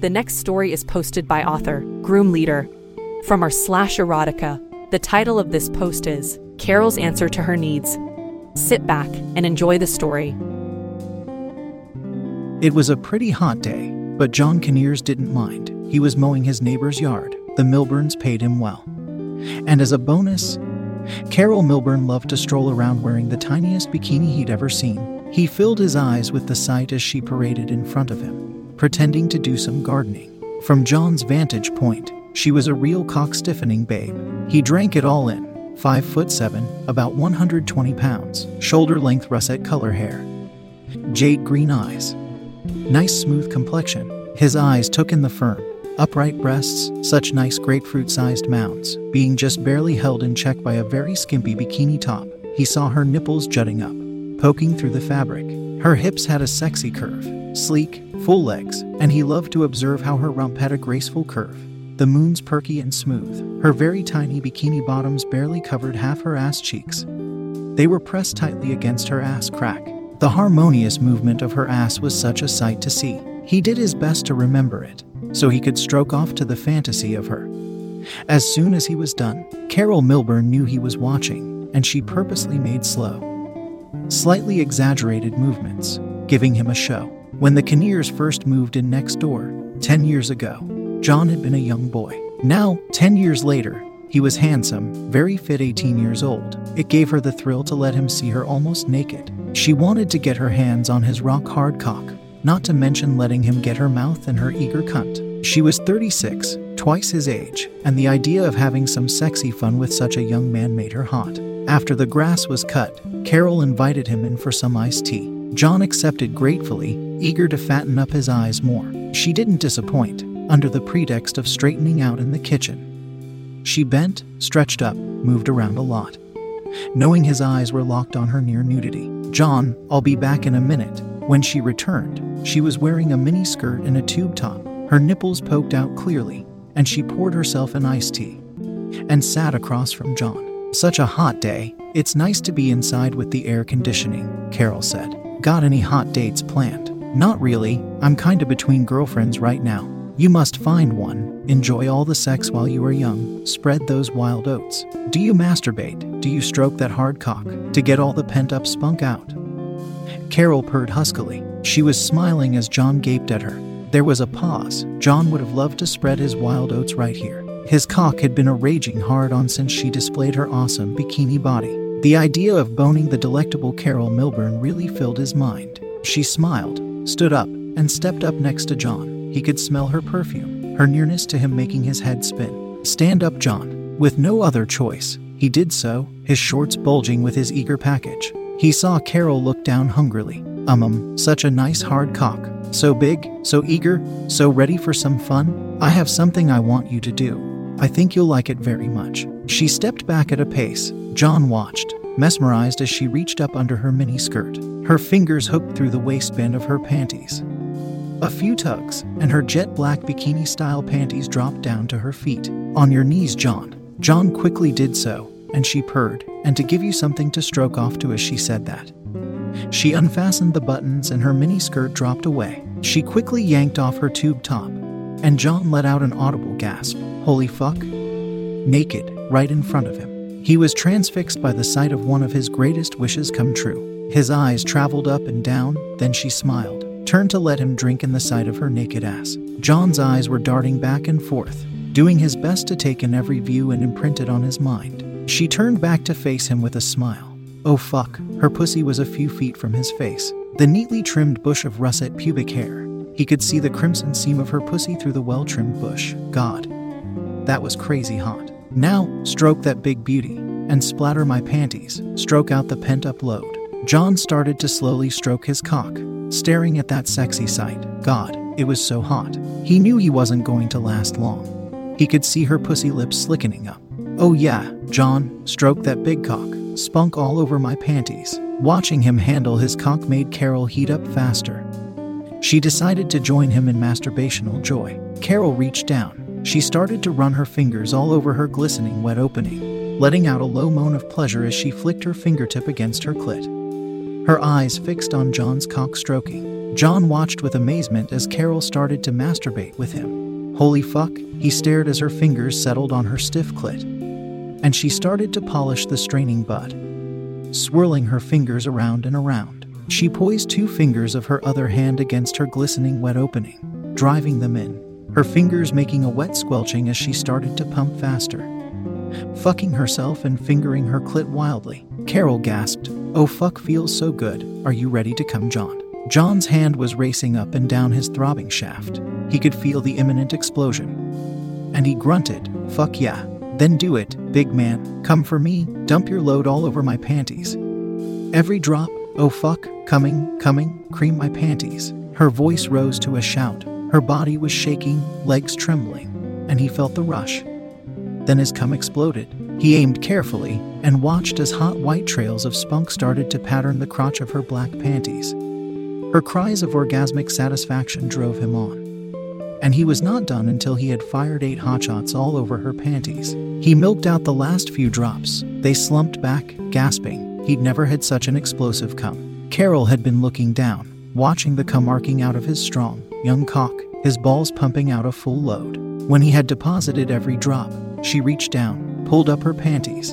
The next story is posted by author, Groom Leader. From our /erotica, the title of this post is Carol's Answer to Her Needs. Sit back and enjoy the story. It was a pretty hot day, but John Kinnears didn't mind. He was mowing his neighbor's yard. The Milburns paid him well. And as a bonus, Carol Milburn loved to stroll around wearing the tiniest bikini he'd ever seen. He filled his eyes with the sight as she paraded in front of him, pretending to do some gardening. From John's vantage point, she was a real cock-stiffening babe. He drank it all in. 5'7", about 120 pounds, shoulder-length russet color hair, jade green eyes, nice smooth complexion. His eyes took in the firm, upright breasts, such nice grapefruit-sized mounds, being just barely held in check by a very skimpy bikini top. He saw her nipples jutting up, poking through the fabric. Her hips had a sexy curve, sleek, full legs, and he loved to observe how her rump had a graceful curve. The moon's perky and smooth. Her very tiny bikini bottoms barely covered half her ass cheeks. They were pressed tightly against her ass crack. The harmonious movement of her ass was such a sight to see. He did his best to remember it, so he could stroke off to the fantasy of her. As soon as he was done, Carol Milburn knew he was watching, and she purposely made slow, slightly exaggerated movements, giving him a show. When the Kinnears first moved in next door, 10 years ago, John had been a young boy. Now, 10 years later, he was handsome, very fit, 18 years old. It gave her the thrill to let him see her almost naked. She wanted to get her hands on his rock-hard cock, not to mention letting him get her mouth and her eager cunt. She was 36, twice his age, and the idea of having some sexy fun with such a young man made her hot. After the grass was cut, Carol invited him in for some iced tea. John accepted gratefully, eager to fatten up his eyes more. She didn't disappoint. Under the pretext of straightening out in the kitchen, she bent, stretched up, moved around a lot, knowing his eyes were locked on her near nudity. "John, I'll be back in a minute." When she returned, she was wearing a mini skirt and a tube top. Her nipples poked out clearly, and she poured herself an iced tea and sat across from John. "Such a hot day. It's nice to be inside with the air conditioning," Carol said. "Got any hot dates planned?" "Not really. I'm kinda between girlfriends right now." "You must find one. Enjoy all the sex while you are young. Spread those wild oats." "Do you masturbate? Do you stroke that hard cock to get all the pent-up spunk out?" Carol purred huskily. She was smiling as John gaped at her. There was a pause. John would have loved to spread his wild oats right here. His cock had been a raging hard-on since she displayed her awesome bikini body. The idea of boning the delectable Carol Milburn really filled his mind. She smiled, stood up, and stepped up next to John. He could smell her perfume, her nearness to him making his head spin. "Stand up, John." With no other choice, he did so, his shorts bulging with his eager package. He saw Carol look down hungrily. Such a nice hard cock. So big, so eager, so ready for some fun. "I have something I want you to do. I think you'll like it very much." She stepped back at a pace. John watched, mesmerized, as she reached up under her miniskirt. Her fingers hooked through the waistband of her panties. A few tugs, and her jet black bikini-style panties dropped down to her feet. "On your knees, John." John quickly did so, and she purred, "And to give you something to stroke off to," as she said that. She unfastened the buttons and her miniskirt dropped away. She quickly yanked off her tube top, and John let out an audible gasp. Holy fuck. Naked, right in front of him. He was transfixed by the sight of one of his greatest wishes come true. His eyes traveled up and down, then she smiled, turned to let him drink in the sight of her naked ass. John's eyes were darting back and forth. doing his best to take in every view and imprint it on his mind. She turned back to face him with a smile. Oh fuck, her pussy was a few feet from his face. The neatly trimmed bush of russet pubic hair. He could see the crimson seam of her pussy through the well-trimmed bush. God, that was crazy hot. Now, stroke that big beauty, and splatter my panties, stroke out the pent-up load. John started to slowly stroke his cock, staring at that sexy sight. God, it was so hot. He knew he wasn't going to last long. He could see her pussy lips slickening up. Oh yeah, John, stroke that big cock, spunk all over my panties. Watching him handle his cock made Carol heat up faster. She decided to join him in masturbational joy. Carol reached down. She started to run her fingers all over her glistening wet opening, letting out a low moan of pleasure as she flicked her fingertip against her clit. Her eyes fixed on John's cock stroking. John watched with amazement as Carol started to masturbate with him. Holy fuck, he stared as her fingers settled on her stiff clit. And she started to polish the straining bud, swirling her fingers around and around. She poised two fingers of her other hand against her glistening wet opening, driving them in, her fingers making a wet squelching as she started to pump faster, fucking herself and fingering her clit wildly. Carol gasped, "Oh fuck, feels so good. Are you ready to come, John?" John's hand was racing up and down his throbbing shaft. He could feel the imminent explosion, and he grunted, "Fuck yeah. Then do it, big man. Come for me. Dump your load all over my panties. Every drop. Oh fuck, coming, coming, cream my panties." Her voice rose to a shout. Her body was shaking, legs trembling, and he felt the rush. Then his cum exploded. He aimed carefully and watched as hot white trails of spunk started to pattern the crotch of her black panties. Her cries of orgasmic satisfaction drove him on. And he was not done until he had fired 8 hotshots all over her panties. He milked out the last few drops. They slumped back, gasping. He'd never had such an explosive cum. Carol had been looking down, watching the cum arcing out of his strong, young cock, his balls pumping out a full load. When he had deposited every drop, she reached down, pulled up her panties,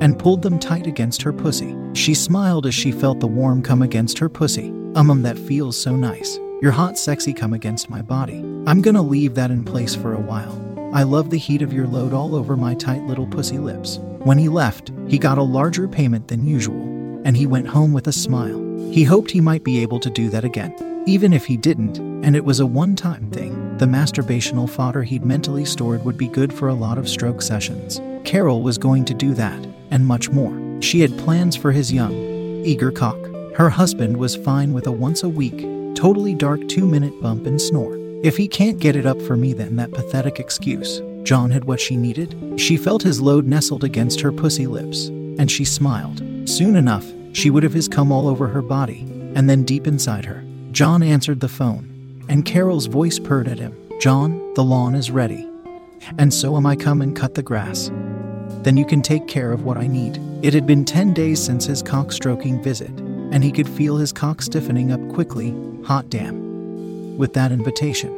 and pulled them tight against her pussy. She smiled as she felt the warm cum against her pussy. That feels so nice. Your hot sexy cum against my body. I'm gonna leave that in place for a while. I love the heat of your load all over my tight little pussy lips. When he left, he got a larger payment than usual, and he went home with a smile. He hoped he might be able to do that again. Even if he didn't, and it was a one-time thing, the masturbational fodder he'd mentally stored would be good for a lot of stroke sessions. Carol was going to do that, and much more. She had plans for his young, eager cock. Her husband was fine with a once-a-week, totally dark 2-minute bump and snore. If he can't get it up for me, then that pathetic excuse. John had what she needed. She felt his load nestled against her pussy lips, and she smiled. Soon enough, she would have his cum all over her body, and then deep inside her. John answered the phone, and Carol's voice purred at him. "John, the lawn is ready. And so am I. Come and cut the grass. Then you can take care of what I need." It had been 10 days since his cock-stroking visit, and he could feel his cock stiffening up quickly. Hot damn. With that invitation,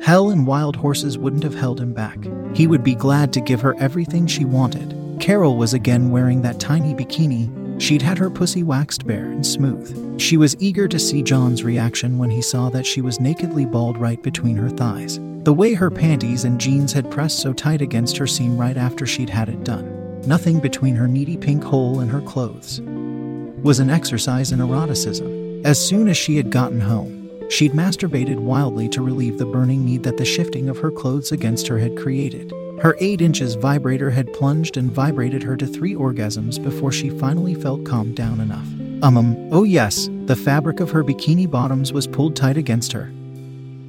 hell and wild horses wouldn't have held him back. He would be glad to give her everything she wanted. Carol was again wearing that tiny bikini. She'd had her pussy waxed bare and smooth. She was eager to see John's reaction when he saw that she was nakedly balled right between her thighs. The way her panties and jeans had pressed so tight against her seam right after she'd had it done. Nothing between her needy pink hole and her clothes was an exercise in eroticism. As soon as she had gotten home, she'd masturbated wildly to relieve the burning need that the shifting of her clothes against her had created. Her 8 inches vibrator had plunged and vibrated her to 3 orgasms before she finally felt calmed down enough. Oh yes, the fabric of her bikini bottoms was pulled tight against her.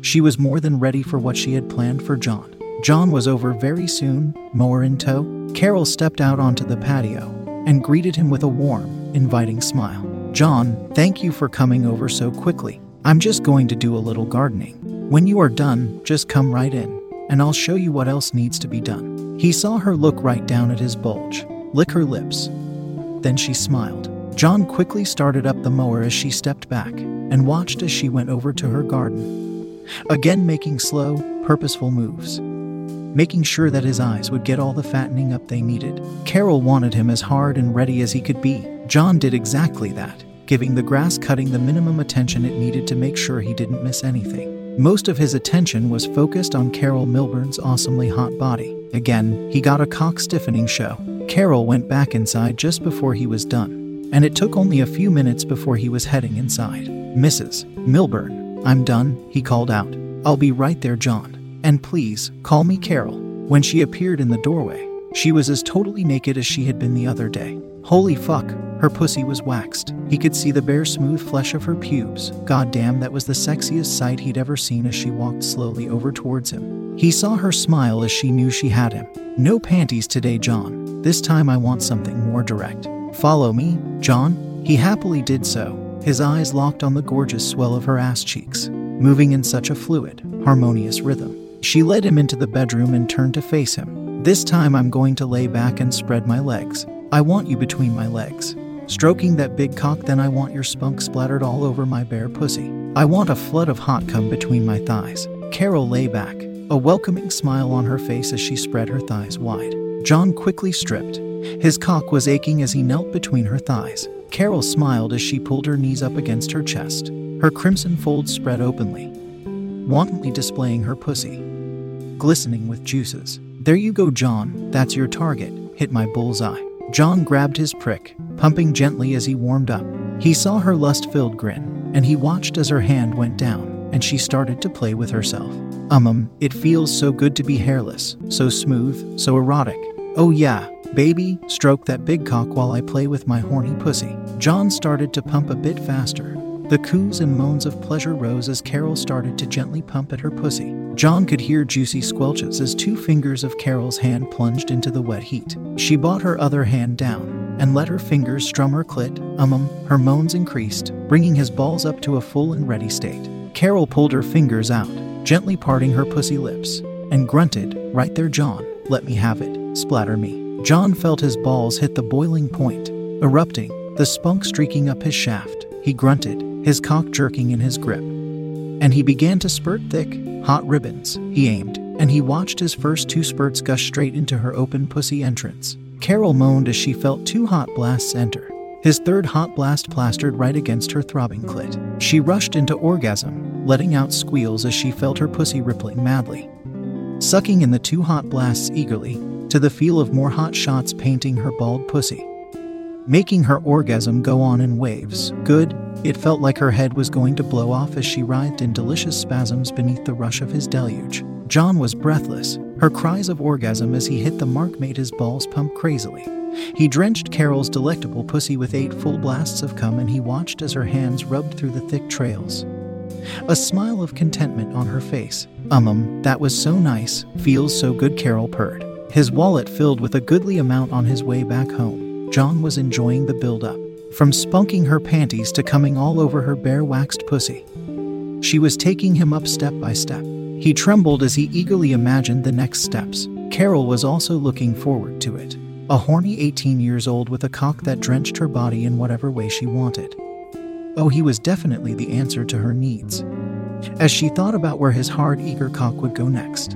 She was more than ready for what she had planned for John. John was over very soon, mower in tow. Carol stepped out onto the patio and greeted him with a warm, inviting smile. "John, thank you for coming over so quickly. I'm just going to do a little gardening. When you are done, just come right in, and I'll show you what else needs to be done." He saw her look right down at his bulge, lick her lips. Then she smiled. John quickly started up the mower as she stepped back, and watched as she went over to her garden, again making slow, purposeful moves, making sure that his eyes would get all the fattening up they needed. Carol wanted him as hard and ready as he could be. John did exactly that, giving the grass cutting the minimum attention it needed to make sure he didn't miss anything. Most of his attention was focused on Carol Milburn's awesomely hot body. Again, he got a cock-stiffening show. Carol went back inside just before he was done, and it took only a few minutes before he was heading inside. "Mrs. Milburn, I'm done," he called out. "I'll be right there, John. And please, call me Carol." When she appeared in the doorway, she was as totally naked as she had been the other day. Holy fuck, her pussy was waxed. He could see the bare smooth flesh of her pubes. Goddamn, that was the sexiest sight he'd ever seen as she walked slowly over towards him. He saw her smile as she knew she had him. "No panties today, John. This time I want something more direct. Follow me, John." He happily did so, his eyes locked on the gorgeous swell of her ass cheeks, moving in such a fluid, harmonious rhythm. She led him into the bedroom and turned to face him. "This time I'm going to lay back and spread my legs. I want you between my legs, stroking that big cock, then I want your spunk splattered all over my bare pussy. I want a flood of hot cum between my thighs." Carol lay back, a welcoming smile on her face as she spread her thighs wide. John quickly stripped. His cock was aching as he knelt between her thighs. Carol smiled as she pulled her knees up against her chest, her crimson folds spread openly, wantonly displaying her pussy, glistening with juices. "There you go, John, that's your target, hit my bullseye." John grabbed his prick, pumping gently as he warmed up. He saw her lust-filled grin, and he watched as her hand went down, and she started to play with herself. It feels so good to be hairless, so smooth, so erotic. "Oh yeah, baby, stroke that big cock while I play with my horny pussy." John started to pump a bit faster. The coos and moans of pleasure rose as Carol started to gently pump at her pussy. John could hear juicy squelches as two fingers of Carol's hand plunged into the wet heat. She brought her other hand down and let her fingers strum her clit. Her moans increased, bringing his balls up to a full and ready state. Carol pulled her fingers out, gently parting her pussy lips, and grunted, "Right there, John, let me have it, splatter me." John felt his balls hit the boiling point, erupting, the spunk streaking up his shaft. He grunted, his cock jerking in his grip, and he began to spurt thick, hot ribbons. He aimed, and he watched his first two spurts gush straight into her open pussy entrance. Carol moaned as she felt two hot blasts enter. His third hot blast plastered right against her throbbing clit. She rushed into orgasm, letting out squeals as she felt her pussy rippling madly, sucking in the two hot blasts eagerly, to the feel of more hot shots painting her bald pussy, making her orgasm go on in waves. Good. It felt like her head was going to blow off as she writhed in delicious spasms beneath the rush of his deluge. John was breathless. Her cries of orgasm as he hit the mark made his balls pump crazily. He drenched Carol's delectable pussy with 8 full blasts of cum, and he watched as her hands rubbed through the thick trails, a smile of contentment on her face. That was so nice, feels so good, Carol purred. His wallet filled with a goodly amount on his way back home. John was enjoying the build-up. From spunking her panties to coming all over her bare waxed pussy, she was taking him up step by step. He trembled as he eagerly imagined the next steps. Carol was also looking forward to it. A horny 18 years old with a cock that drenched her body in whatever way she wanted. Oh, he was definitely the answer to her needs. As she thought about where his hard, eager cock would go next.